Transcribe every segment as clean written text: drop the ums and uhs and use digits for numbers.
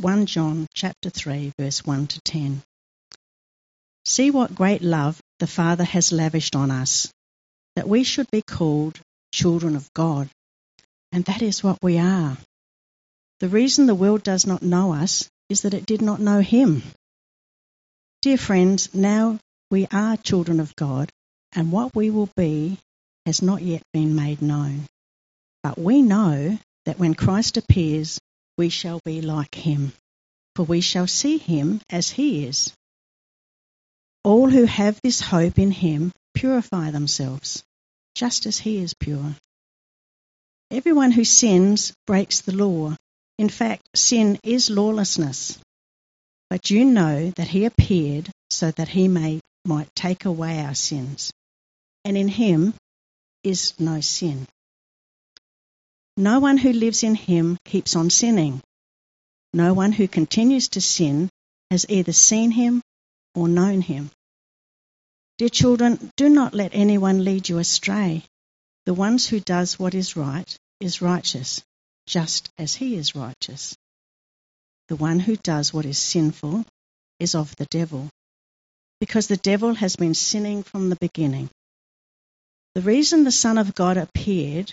1 John chapter 3, verse 1-10. See what great love the Father has lavished on us, that we should be called children of God, and that is what we are. The reason the world does not know us is that it did not know him. Dear friends, now we are children of God, and what we will be has not yet been made known. But we know that when Christ appears, we shall be like him, for we shall see him as he is. All who have this hope in him purify themselves, just as he is pure. Everyone who sins breaks the law. In fact, sin is lawlessness. But you know that he appeared so that he might take away our sins, and in him is no sin. No one who lives in him keeps on sinning. No one who continues to sin has either seen him or known him. Dear children, do not let anyone lead you astray. The one who does what is right is righteous, just as he is righteous. The one who does what is sinful is of the devil, because the devil has been sinning from the beginning. The reason the Son of God appeared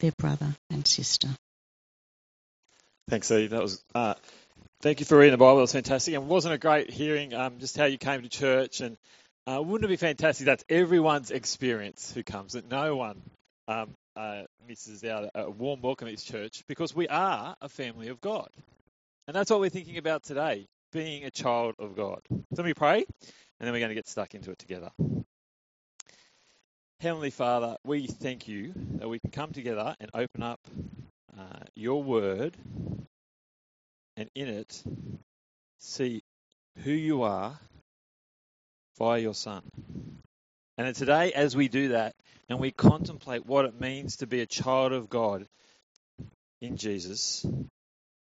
their brother and sister. Thanks, Eve. That was thank you for reading the Bible. It was fantastic. And wasn't it great hearing just how you came to church? And wouldn't it be fantastic? That's everyone's experience who comes, that no one misses out a warm welcome at this church, because we are a family of God. And that's what we're thinking about today, being a child of God. So let me pray, and then we're going to get stuck into it together. Heavenly Father, we thank you that we can come together and open up your word, and in it see who you are via your Son. And today, as we do that and we contemplate what it means to be a child of God in Jesus,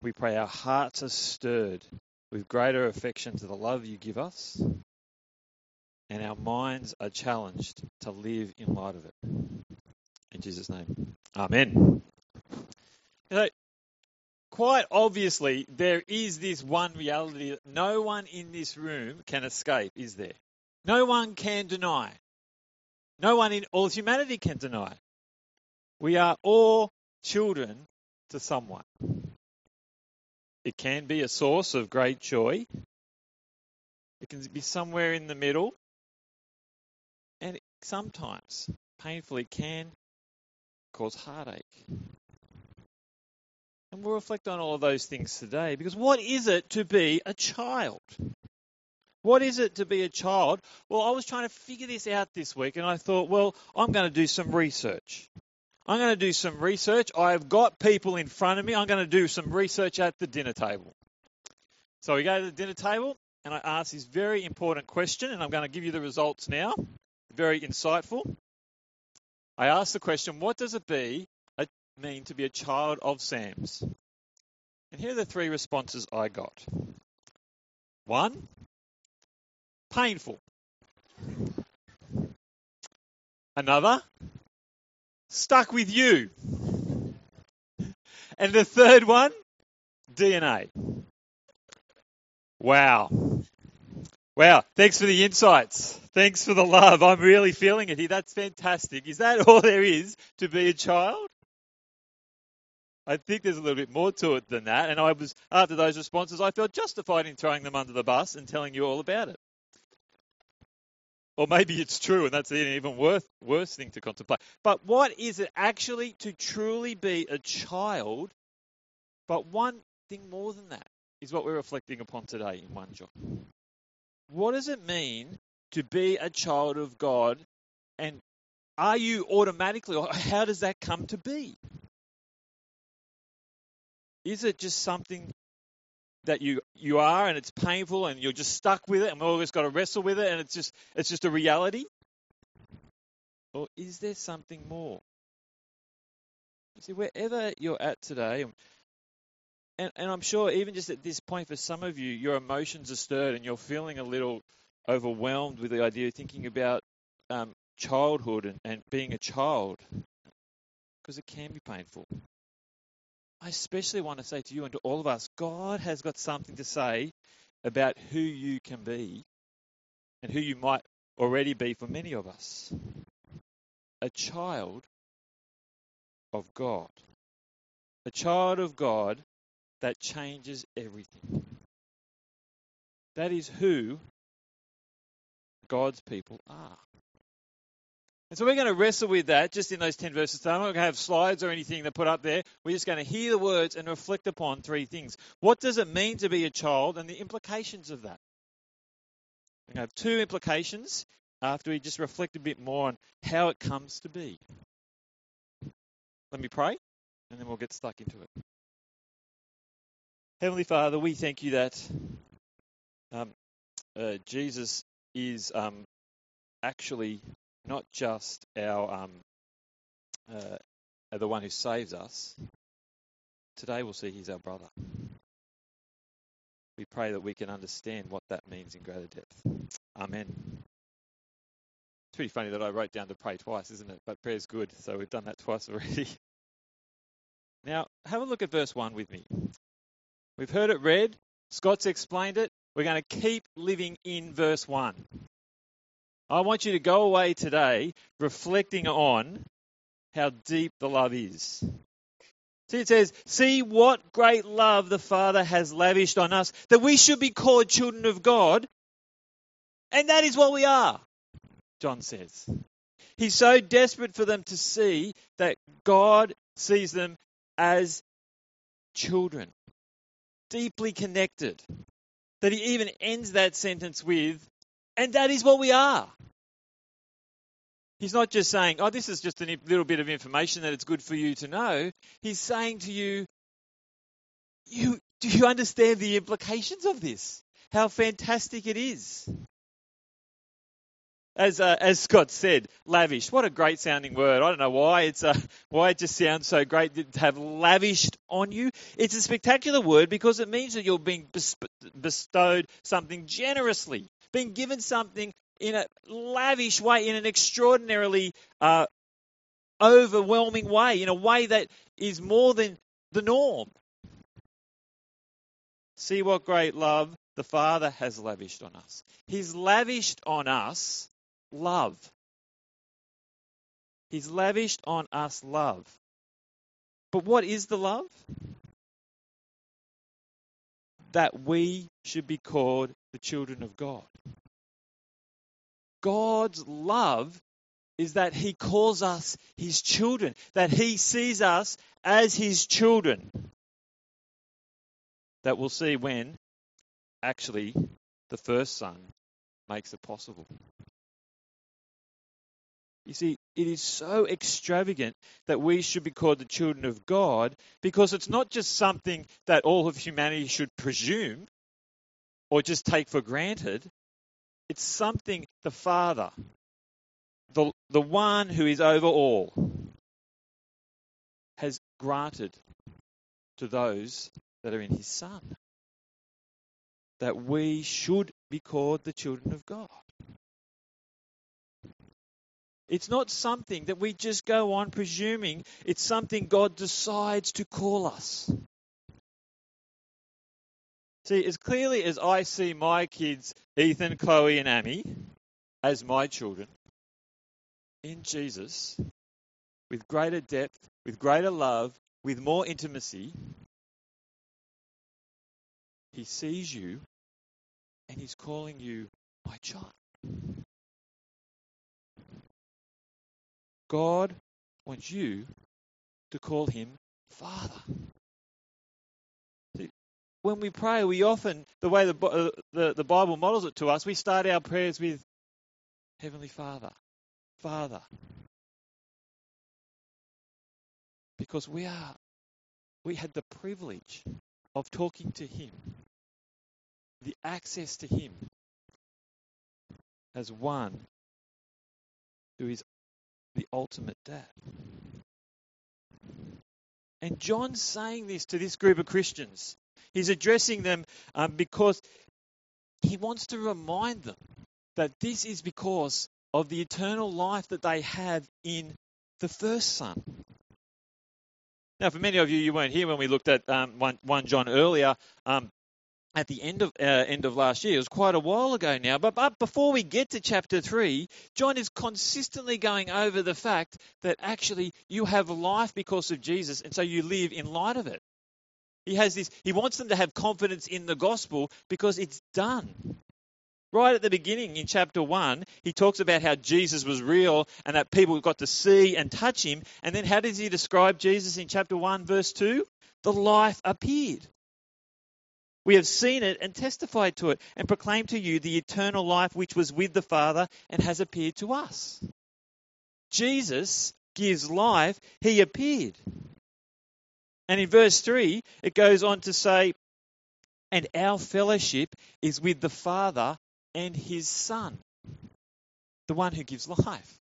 we pray our hearts are stirred with greater affection to the love you give us, and our minds are challenged to live in light of it. In Jesus' name, amen. So, quite obviously, there is this one reality that no one in this room can escape, is there? No one can deny. No one in all humanity can deny. We are all children to someone. It can be a source of great joy. It can be somewhere in the middle. And it sometimes, painfully, can cause heartache. And we'll reflect on all of those things today, because what is it to be a child? What is it to be a child? Well, I was trying to figure this out this week, and I thought, well, I'm going to do some research. I've got people in front of me. I'm going to do some research at the dinner table. So we go to the dinner table, and I ask this very important question, and I'm going to give you the results now. Very insightful. I ask the question, what does it mean to be a child of Sam's? And here are the three responses I got. 1, painful. Another, stuck with you. And the third one, DNA. Wow. Thanks for the insights. Thanks for the love. I'm really feeling it here. That's fantastic. Is that all there is to be a child? I think there's a little bit more to it than that. And I was, after those responses, I felt justified in throwing them under the bus and telling you all about it. Or maybe it's true, and that's an even worse thing to contemplate. But what is it actually to truly be a child? But one thing more than that is what we're reflecting upon today in 1 John. What does it mean to be a child of God? And are you automatically, or how does that come to be? Is it just something that you are, and it's painful, and you're just stuck with it, and we've always got to wrestle with it, and it's just a reality? Or is there something more? See, wherever you're at today, and I'm sure even just at this point for some of you, your emotions are stirred and you're feeling a little overwhelmed with the idea of thinking about childhood and being a child, because it can be painful. I especially want to say to you and to all of us, God has got something to say about who you can be and who you might already be for many of us. A child of God. A child of God that changes everything. That is who God's people are. And so we're going to wrestle with that just in those 10 verses. I'm not going to have slides or anything to put up there. We're just going to hear the words and reflect upon three things. What does it mean to be a child and the implications of that? I'm going to have two implications after we just reflect a bit more on how it comes to be. Let me pray and then we'll get stuck into it. Heavenly Father, we thank you that Jesus is actually not just the one who saves us. Today we'll see he's our brother. We pray that we can understand what that means in greater depth. Amen. It's pretty funny that I wrote down to pray twice, isn't it? But prayer's good, so we've done that twice already. Now, have a look at verse 1 with me. We've heard it read. Scott's explained it. We're going to keep living in verse 1. I want you to go away today reflecting on how deep the love is. See, it says, see what great love the Father has lavished on us, that we should be called children of God. And that is what we are, John says. He's so desperate for them to see that God sees them as children, deeply connected, that he even ends that sentence with, and that is what we are. He's not just saying, oh, this is just a little bit of information that it's good for you to know. He's saying to you, do you understand the implications of this? How fantastic it is. As Scott said, lavish. What a great sounding word. I don't know why why it just sounds so great to have lavished on you. It's a spectacular word because it means that you're being bestowed something generously, being given something in a lavish way, in an extraordinarily overwhelming way, in a way that is more than the norm. See what great love the Father has lavished on us. He's lavished on us love. He's lavished on us love. But what is the love? That we should be called the children of God. God's love is that he calls us his children, that he sees us as his children. That we'll see when actually the first son makes it possible. You see, it is so extravagant that we should be called the children of God because it's not just something that all of humanity should presume or just take for granted. It's something the Father, the one who is over all, has granted to those that are in his Son. That we should be called the children of God. It's not something that we just go on presuming. It's something God decides to call us. See, as clearly as I see my kids, Ethan, Chloe, and Amy, as my children, in Jesus, with greater depth, with greater love, with more intimacy, he sees you and he's calling you my child. God wants you to call him Father. See, when we pray, we often, the way the Bible models it to us, we start our prayers with Heavenly Father, Father. Because we had the privilege of talking to him the access to him as one who is the ultimate dad. And John's saying this to this group of Christians. He's addressing them because he wants to remind them that this is because of the eternal life that they have in the first son. Now, for many of you, you weren't here when we looked at 1 John earlier. At the end of last year, it was quite a while ago now. But before we get to chapter 3, John is consistently going over the fact that actually you have life because of Jesus, and so you live in light of it. He has this. He wants them to have confidence in the gospel because it's done. Right at the beginning in chapter 1, he talks about how Jesus was real and that people got to see and touch him. And then how does he describe Jesus in chapter 1, verse 2? The life appeared. We have seen it and testified to it and proclaimed to you the eternal life which was with the Father and has appeared to us. Jesus gives life. He appeared. And in verse 3, it goes on to say, and our fellowship is with the Father and his Son, the one who gives life.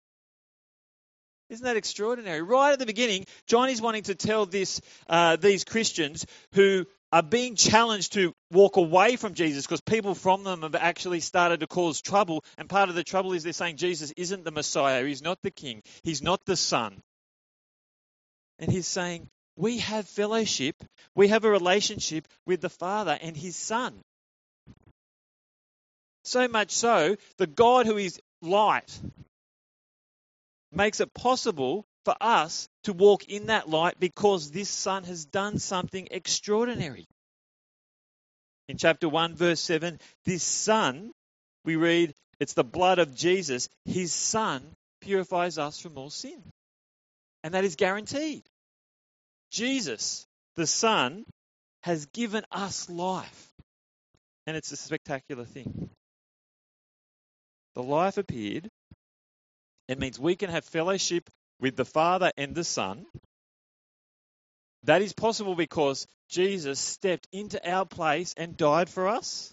Isn't that extraordinary? Right at the beginning, John is wanting to tell these Christians who are being challenged to walk away from Jesus because people from them have actually started to cause trouble. And part of the trouble is they're saying Jesus isn't the Messiah. He's not the King. He's not the Son. And he's saying, we have fellowship. We have a relationship with the Father and his Son. So much so, the God who is light makes it possible for us to walk in that light because this Son has done something extraordinary. In chapter 1, verse 7, this Son, we read, it's the blood of Jesus. His Son purifies us from all sin. And that is guaranteed. Jesus, the Son, has given us life. And it's a spectacular thing. The life appeared. It means we can have fellowship with the Father and the Son. That is possible because Jesus stepped into our place and died for us.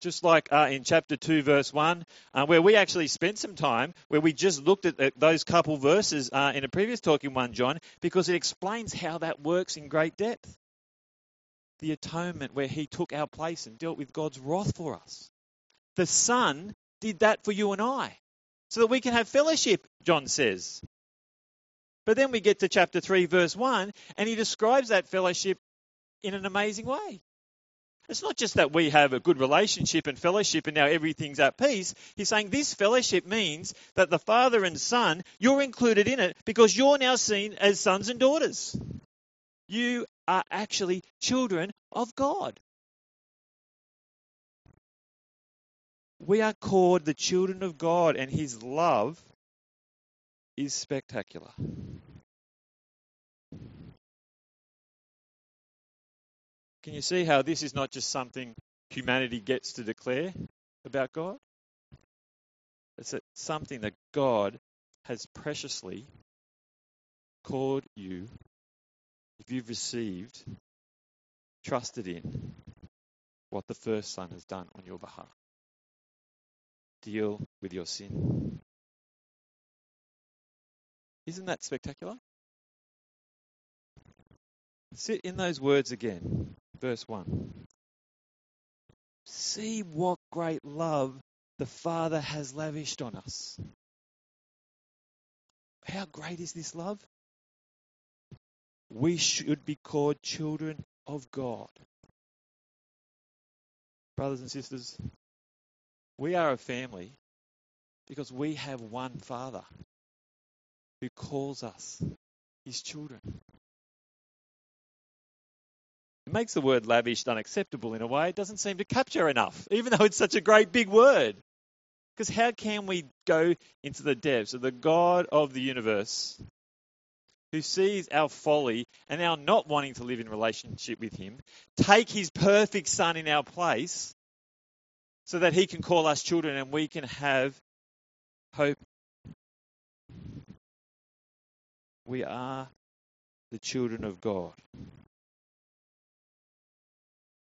Just like in chapter 2, verse 1, where we actually spent some time, where we just looked at those couple verses in a previous talk in 1 John, because it explains how that works in great depth. The atonement where he took our place and dealt with God's wrath for us. The Son did that for you and I, so that we can have fellowship, John says. But then we get to chapter 3, verse 1, and he describes that fellowship in an amazing way. It's not just that we have a good relationship and fellowship and now everything's at peace. He's saying this fellowship means that the Father and Son, you're included in it because you're now seen as sons and daughters. You are actually children of God. We are called the children of God, and his love is spectacular. Can you see how this is not just something humanity gets to declare about God? It's something that God has preciously called you, if you've received, trusted in what the first Son has done on your behalf. Deal with your sin. Isn't that spectacular? Sit in those words again. Verse 1. See what great love the Father has lavished on us. How great is this love? We should be called children of God. Brothers and sisters, we are a family because we have one Father who calls us his children. It makes the word lavished unacceptable in a way. It doesn't seem to capture enough, even though it's such a great big word. Because how can we go into the depths of the God of the universe who sees our folly and our not wanting to live in relationship with him, take his perfect Son in our place, so that he can call us children and we can have hope. We are the children of God.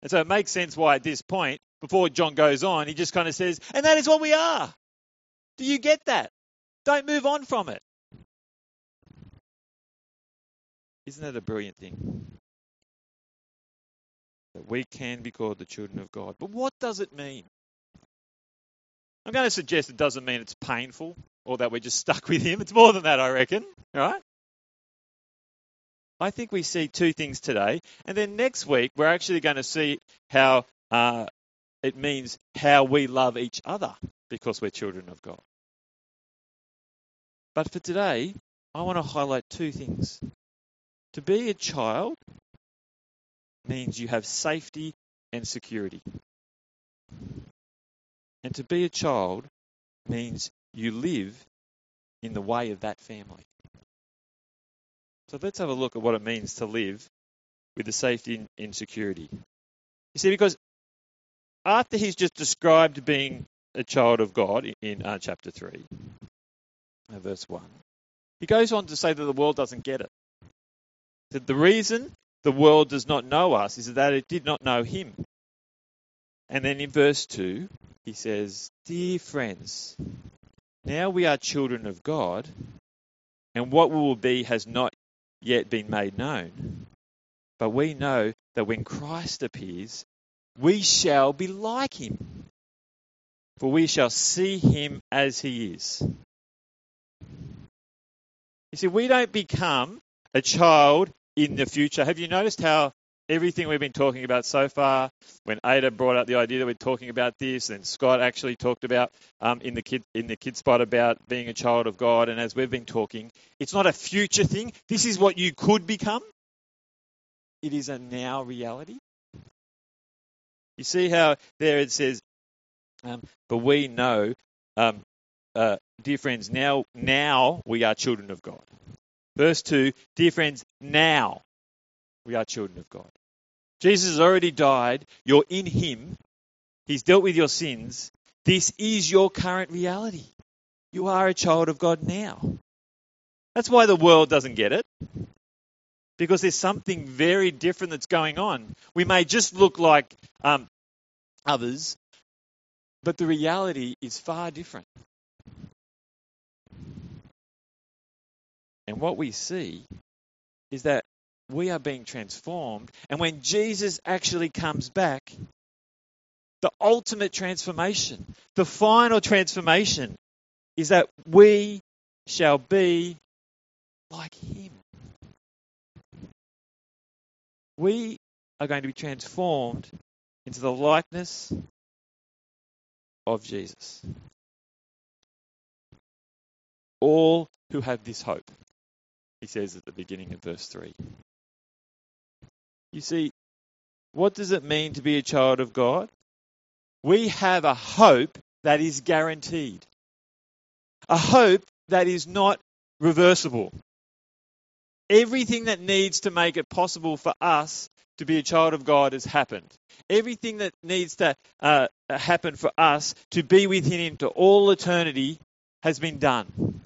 And so it makes sense why at this point, before John goes on, he just kind of says, and that is what we are. Do you get that? Don't move on from it. Isn't that a brilliant thing? That we can be called the children of God. But what does it mean? I'm going to suggest it doesn't mean it's painful or that we're just stuck with him. It's more than that, I reckon. All right? I think we see two things today. And then next week, we're actually going to see how it means how we love each other because we're children of God. But for today, I want to highlight two things. To be a child means you have safety and security. And to be a child means you live in the way of that family. So let's have a look at what it means to live with the safety and security. You see, because after he's just described being a child of God in chapter 3, verse 1, he goes on to say that the world doesn't get it. That the reason the world does not know us is that it did not know him. And then in verse 2, he says, dear friends, now we are children of God, and what we will be has not yet been made known. But we know that when Christ appears, we shall be like him, for we shall see him as he is. You see, we don't become a child in the future. Have you noticed how everything we've been talking about so far, when Ada brought up the idea that we're talking about this, and Scott actually talked about in the kid spot about being a child of God, and as we've been talking, it's not a future thing. This is what you could become. It is a now reality. You see how there it says, but we know, dear friends, now we are children of God. Verse 2, dear friends, now we are children of God. Jesus has already died. You're in him. He's dealt with your sins. This is your current reality. You are a child of God now. That's why the world doesn't get it. Because there's something very different that's going on. We may just look like others, but the reality is far different. And what we see is that we are being transformed. And when Jesus actually comes back, the ultimate transformation, the final transformation, is that we shall be like him. We are going to be transformed into the likeness of Jesus. All who have this hope, he says at the beginning of verse 3. You see, what does it mean to be a child of God? We have a hope that is guaranteed. A hope that is not reversible. Everything that needs to make it possible for us to be a child of God has happened. Everything that needs to happen for us to be with him into all eternity has been done.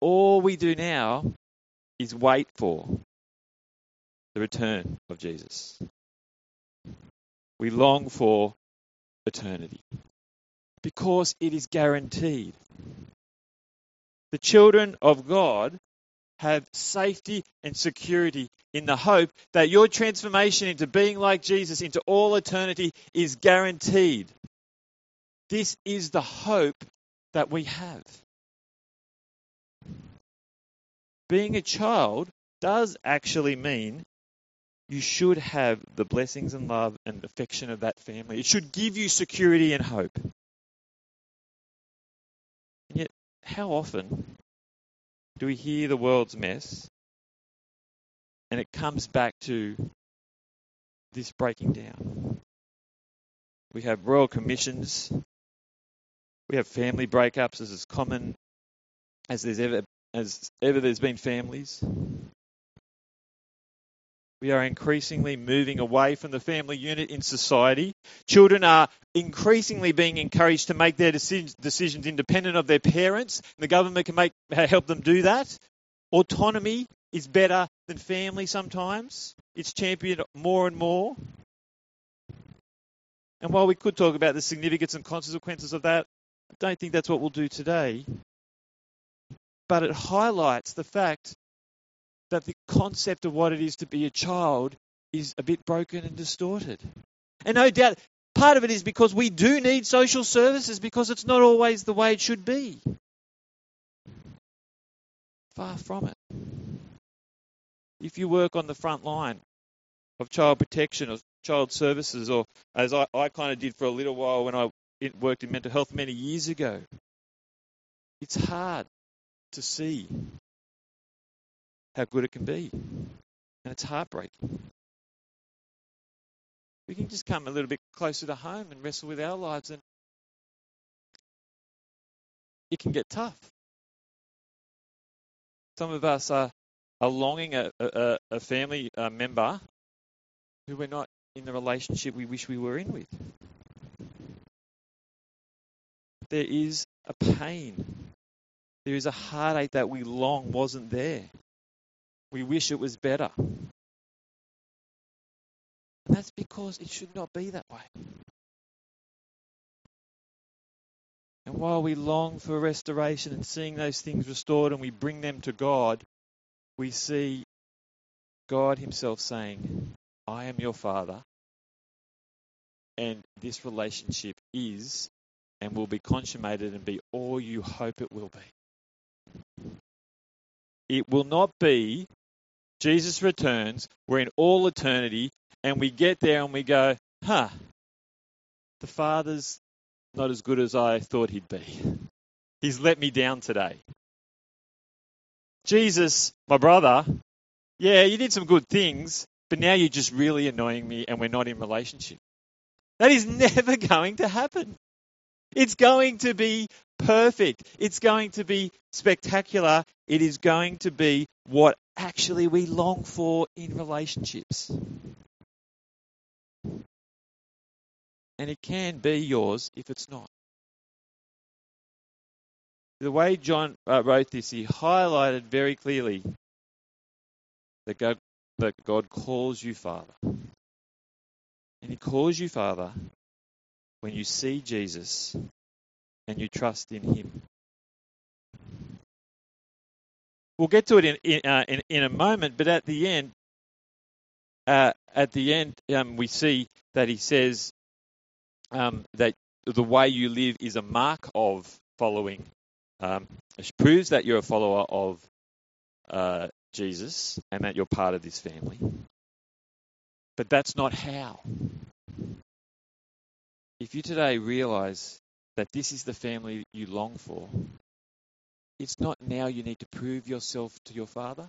All we do now is wait for the return of Jesus. We long for eternity because it is guaranteed. The children of God have safety and security in the hope that your transformation into being like Jesus into all eternity is guaranteed. This is the hope that we have. Being a child does actually mean you should have the blessings and love and affection of that family. It should give you security and hope. And yet, how often do we hear the world's mess and it comes back to this breaking down? We have royal commissions. We have family breakups as common as ever there's been families. We are increasingly moving away from the family unit in society. Children are increasingly being encouraged to make their decisions independent of their parents. The government can help them do that. Autonomy is better than family sometimes. It's championed more and more. And while we could talk about the significance and consequences of that, I don't think that's what we'll do today. But it highlights the fact that the concept of what it is to be a child is a bit broken and distorted. And no doubt, part of it is because we do need social services because it's not always the way it should be. Far from it. If you work on the front line of child protection or child services, or as I kind of did for a little while when I worked in mental health many years ago, it's hard to see how good it can be. And it's heartbreaking. We can just come a little bit closer to home and wrestle with our lives, and it can get tough. Some of us are longing a family member who we're not in the relationship we wish we were in with. There is a pain. There is a heartache that we long wasn't there. We wish it was better. And that's because it should not be that way. And while we long for restoration and seeing those things restored and we bring them to God, we see God himself saying, I am your Father, and this relationship is and will be consummated and be all you hope it will be. It will not be Jesus returns, we're in all eternity, and we get there and we go, the Father's not as good as I thought he'd be. He's let me down today. Jesus, my brother, yeah, you did some good things, but now you're just really annoying me and we're not in relationship. That is never going to happen. It's going to be perfect. It's going to be spectacular. It is going to be what actually we long for in relationships. And it can be yours if it's not. The way John wrote this, he highlighted very clearly that God calls you Father. And he calls you Father when you see Jesus and you trust in him. We'll get to it in a moment, but at the end, we see that he says that the way you live is a mark of following. It proves that you're a follower of Jesus and that you're part of this family. But that's not how. If you today realize that this is the family you long for, it's not now you need to prove yourself to your father.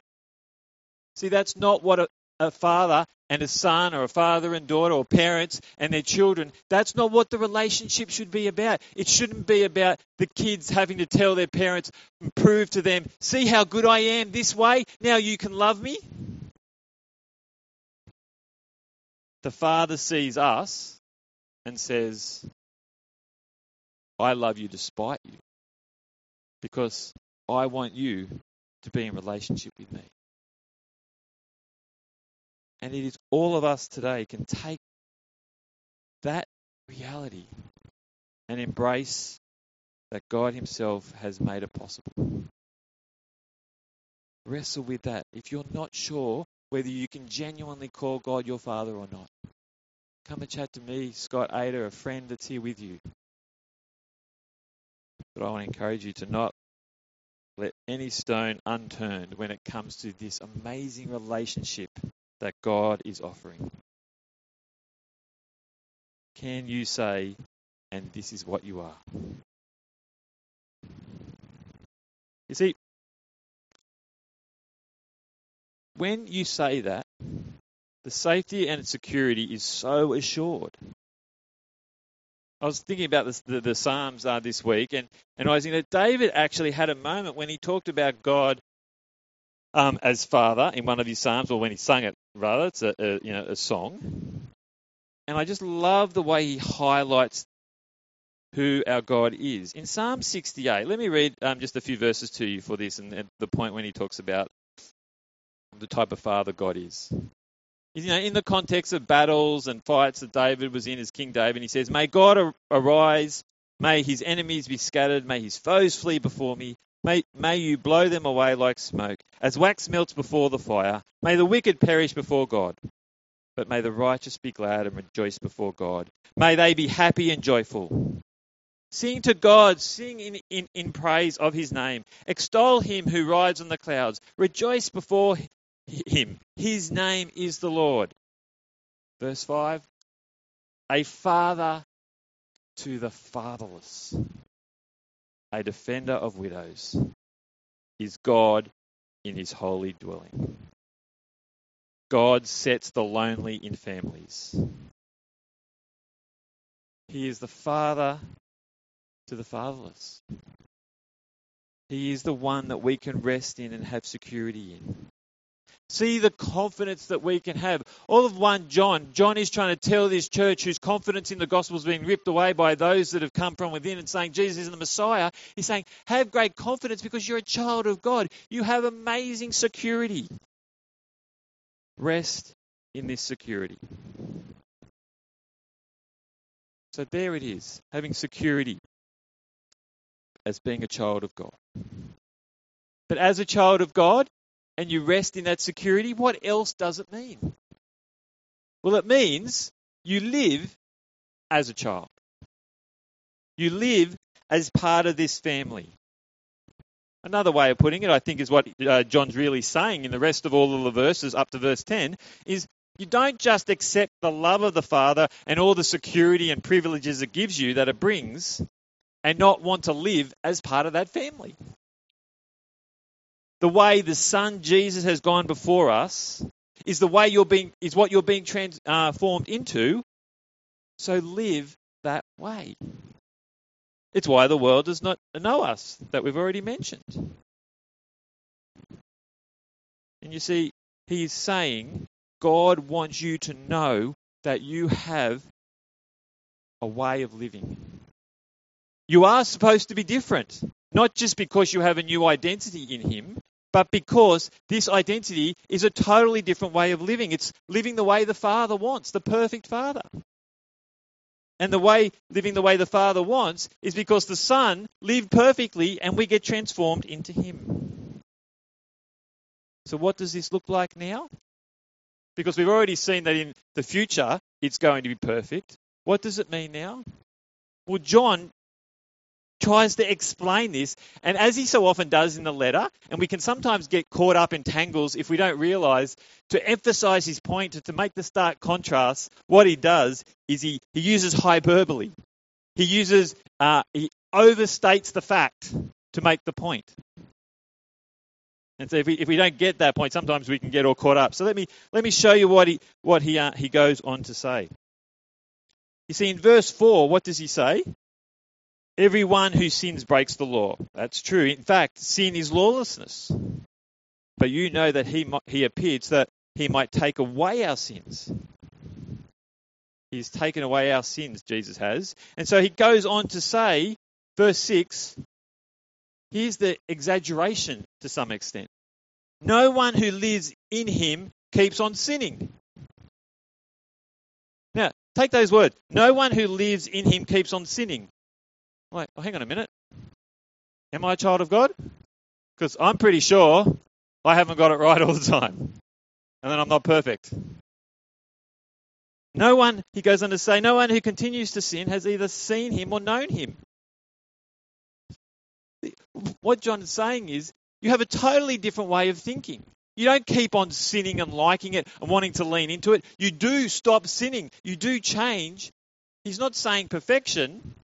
See, that's not what a father and a son, or a father and daughter, or parents and their children. That's not what the relationship should be about. It shouldn't be about the kids having to tell their parents and prove to them, see how good I am this way, now you can love me. The Father sees us and says, I love you despite you, because I want you to be in relationship with me. And it is all of us today can take that reality and embrace that God himself has made it possible. Wrestle with that. If you're not sure whether you can genuinely call God your Father or not, come and chat to me, Scott Ader, a friend that's here with you. But I want to encourage you to not let any stone unturned when it comes to this amazing relationship that God is offering. Can you say, and this is what you are? You see, when you say that, the safety and security is so assured. I was thinking about this, the Psalms this week, and I was thinking that David actually had a moment when he talked about God as Father in one of his Psalms, or when he sung it. Rather, it's a song. And I just love the way he highlights who our God is. In Psalm 68, let me read just a few verses to you for this and the point when he talks about the type of Father God is. You know, in the context of battles and fights that David was in as King David, he says, "May God arise, may his enemies be scattered, may his foes flee before me. May you blow them away like smoke, as wax melts before the fire. May the wicked perish before God, but may the righteous be glad and rejoice before God. May they be happy and joyful." Sing to God, sing in praise of his name. Extol him who rides on the clouds. Rejoice before him. His name is the Lord. Verse 5, a father to the fatherless, a defender of widows, is God in his holy dwelling. God sets the lonely in families. He is the father to the fatherless. He is the one that we can rest in and have security in. See the confidence that we can have. All of 1 John. John is trying to tell this church whose confidence in the gospel is being ripped away by those that have come from within and saying Jesus is the Messiah. He's saying, have great confidence because you're a child of God. You have amazing security. Rest in this security. So there it is, having security as being a child of God. But as a child of God, and you rest in that security, what else does it mean? Well, it means you live as a child. You live as part of this family. Another way of putting it, I think, is what John's really saying in the rest of all of the verses up to verse 10, is you don't just accept the love of the Father and all the security and privileges it gives you that it brings and not want to live as part of that family. The way the Son Jesus has gone before us is the way is what you're being transformed into. So live that way. It's why the world does not know us, that we've already mentioned. And you see, he is saying God wants you to know that you have a way of living. You are supposed to be different, not just because you have a new identity in him, but because this identity is a totally different way of living. It's living the way the Father wants, the perfect Father. And the way living the way the Father wants is because the Son lived perfectly and we get transformed into him. So what does this look like now? Because we've already seen that in the future it's going to be perfect. What does it mean now? Well, John tries to explain this, and as he so often does in the letter, and we can sometimes get caught up in tangles if we don't realise, to emphasise his point, to make the stark contrast, what he does is he uses hyperbole. He overstates the fact to make the point. And so if we don't get that point, sometimes we can get all caught up. So let me show you what he goes on to say. You see, in verse 4, what does he say? Everyone who sins breaks the law. That's true. In fact, sin is lawlessness. But you know that he appeared so that he might take away our sins. He's taken away our sins, Jesus has. And so he goes on to say, verse 6, here's the exaggeration to some extent. No one who lives in him keeps on sinning. Now, take those words. No one who lives in him keeps on sinning. Like, oh, hang on a minute. Am I a child of God? Because I'm pretty sure I haven't got it right all the time. And then I'm not perfect. No one, he goes on to say, no one who continues to sin has either seen him or known him. What John is saying is, you have a totally different way of thinking. You don't keep on sinning and liking it and wanting to lean into it. You do stop sinning. You do change. He's not saying perfection.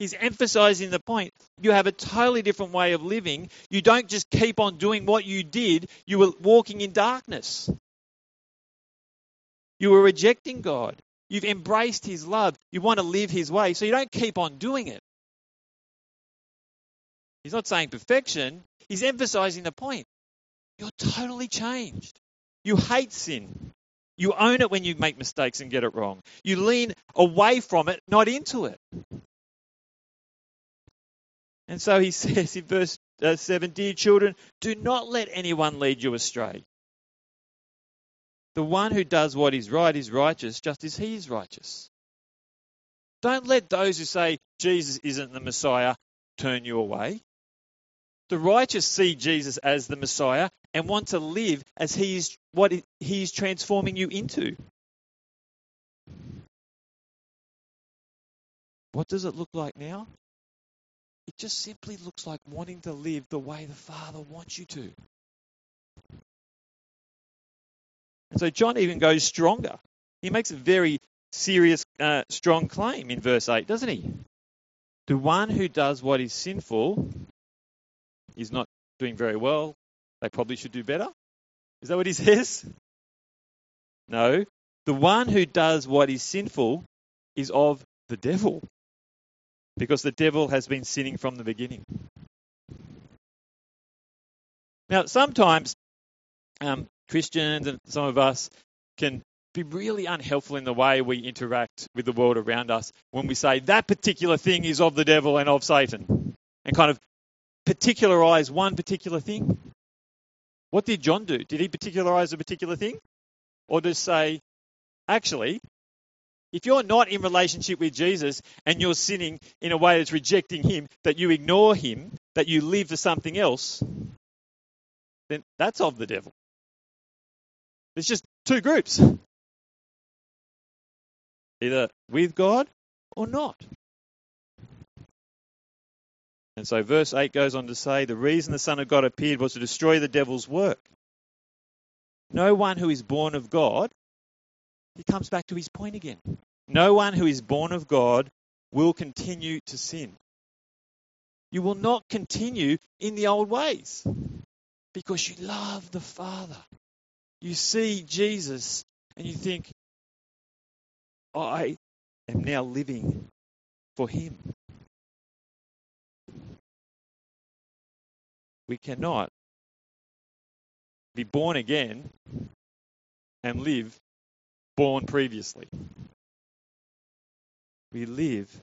He's emphasizing the point. You have a totally different way of living. You don't just keep on doing what you did. You were walking in darkness. You were rejecting God. You've embraced his love. You want to live his way, so you don't keep on doing it. He's not saying perfection. He's emphasizing the point. You're totally changed. You hate sin. You own it when you make mistakes and get it wrong. You lean away from it, not into it. And so he says in verse 7, dear children, do not let anyone lead you astray. The one who does what is right is righteous, just as he is righteous. Don't let those who say Jesus isn't the Messiah turn you away. The righteous see Jesus as the Messiah and want to live as he is what he is transforming you into. What does it look like now? It just simply looks like wanting to live the way the Father wants you to. And so John even goes stronger. He makes a very serious, strong claim in verse 8, doesn't he? The one who does what is sinful is not doing very well. They probably should do better. Is that what he says? No. The one who does what is sinful is of the devil, because the devil has been sinning from the beginning. Now, sometimes Christians and some of us can be really unhelpful in the way we interact with the world around us when we say that particular thing is of the devil and of Satan, and kind of particularize one particular thing. What did John do? Did he particularize a particular thing? Or just say, actually, if you're not in relationship with Jesus and you're sinning in a way that's rejecting him, that you ignore him, that you live for something else, then that's of the devil. There's just two groups. Either with God or not. And so verse 8 goes on to say, the reason the Son of God appeared was to destroy the devil's work. No one who is born of God, he comes back to his point again. No one who is born of God will continue to sin. You will not continue in the old ways because you love the Father. You see Jesus and you think, I am now living for him. We cannot be born again and live born previously. We live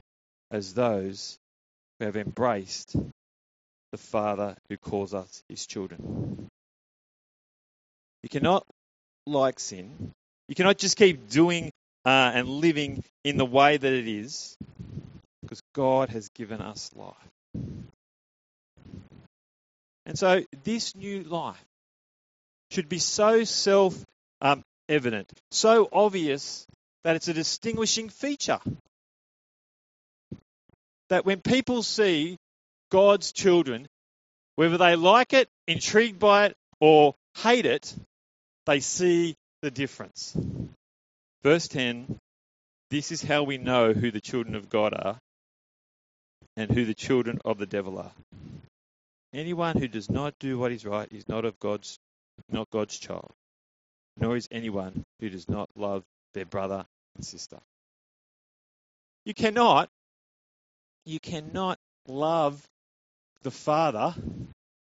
as those who have embraced the Father who calls us his children. You cannot like sin. You cannot just keep doing and living in the way that it is, because God has given us life. And so this new life should be so self-evident, so obvious that it's a distinguishing feature. That when people see God's children, whether they like it, intrigued by it, or hate it, they see the difference. Verse 10, this is how we know who the children of God are and who the children of the devil are. Anyone who does not do what is right is not God's child, nor is anyone who does not love their brother and sister. You cannot love the Father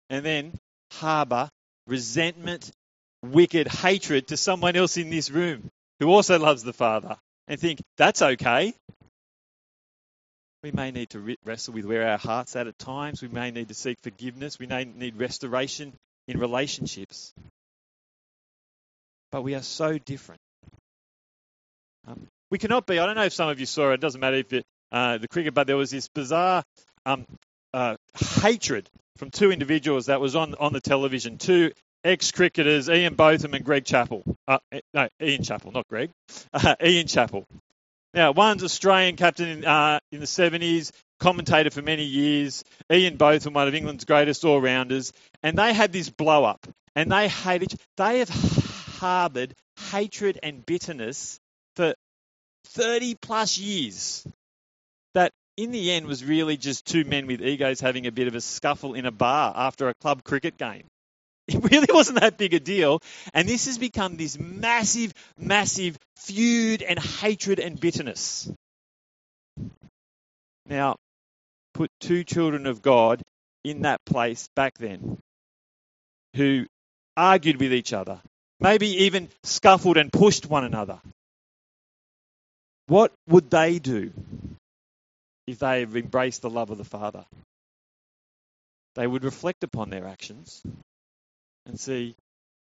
and then harbour resentment, wicked hatred to someone else in this room who also loves the Father and think, that's okay. We may need to wrestle with where our heart's at times. We may need to seek forgiveness. We may need restoration in relationships. But we are so different. We cannot be, I don't know if some of you saw it, doesn't matter if it, the cricket, but there was this bizarre hatred from two individuals that was on the television, two ex-cricketers, Ian Botham and Greg Chappell. No, Ian Chappell, not Greg. Ian Chappell. Now, one's Australian captain in the 70s, commentator for many years, Ian Botham, one of England's greatest all-rounders, and they had this blow-up, and they hated. They have harboured hatred and bitterness for 30-plus years that in the end was really just two men with egos having a bit of a scuffle in a bar after a club cricket game. It really wasn't that big a deal. And this has become this massive, massive feud and hatred and bitterness. Now, put two children of God in that place back then who argued with each other, maybe even scuffled and pushed one another. What would they do if they have embraced the love of the Father? They would reflect upon their actions and see,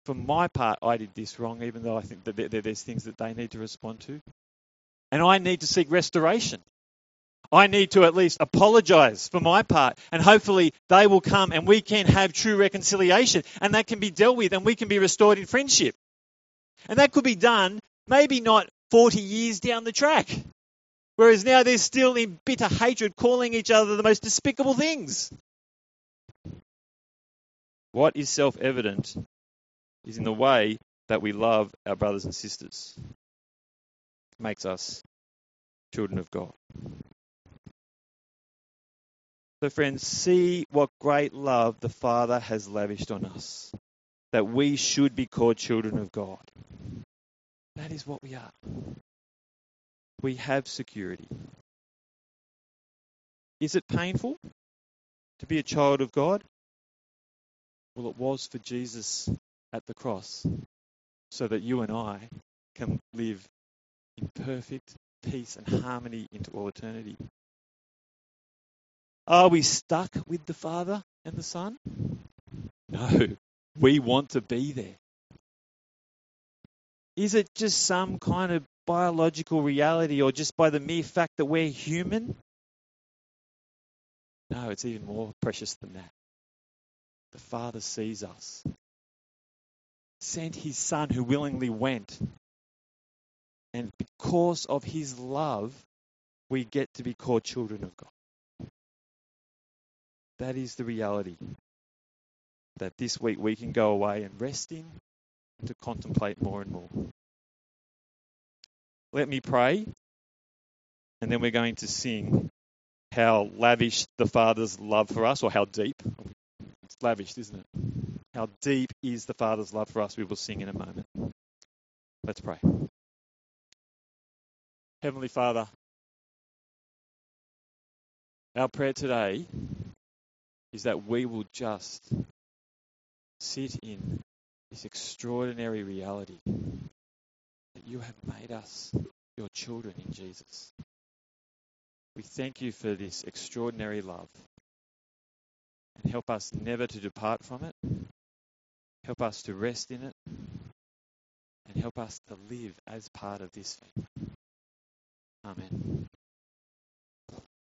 for my part, I did this wrong, even though I think that there's things that they need to respond to. And I need to seek restoration. I need to at least apologise for my part, and hopefully they will come and we can have true reconciliation, and that can be dealt with and we can be restored in friendship. And that could be done maybe not 40 years down the track, whereas now they're still in bitter hatred calling each other the most despicable things. What is self-evident is in the way that we love our brothers and sisters. It makes us children of God. So friends, see what great love the Father has lavished on us, that we should be called children of God. That is what we are. We have security. Is it painful to be a child of God? Well, it was for Jesus at the cross, so that you and I can live in perfect peace and harmony into all eternity. Are we stuck with the Father and the Son? No, we want to be there. Is it just some kind of biological reality, or just by the mere fact that we're human? No, it's even more precious than that. The Father sees us, sent his Son who willingly went, and because of his love, we get to be called children of God. That is the reality that this week we can go away and rest in, to contemplate more and more. Let me pray, and then we're going to sing how lavish the Father's love for us, or how deep. It's lavish, isn't it? How deep is the Father's love for us? We will sing in a moment. Let's pray. Heavenly Father, our prayer today is that we will just sit in this extraordinary reality that you have made us your children in Jesus. We thank you for this extraordinary love, and help us never to depart from it. Help us to rest in it, and help us to live as part of this family. Amen.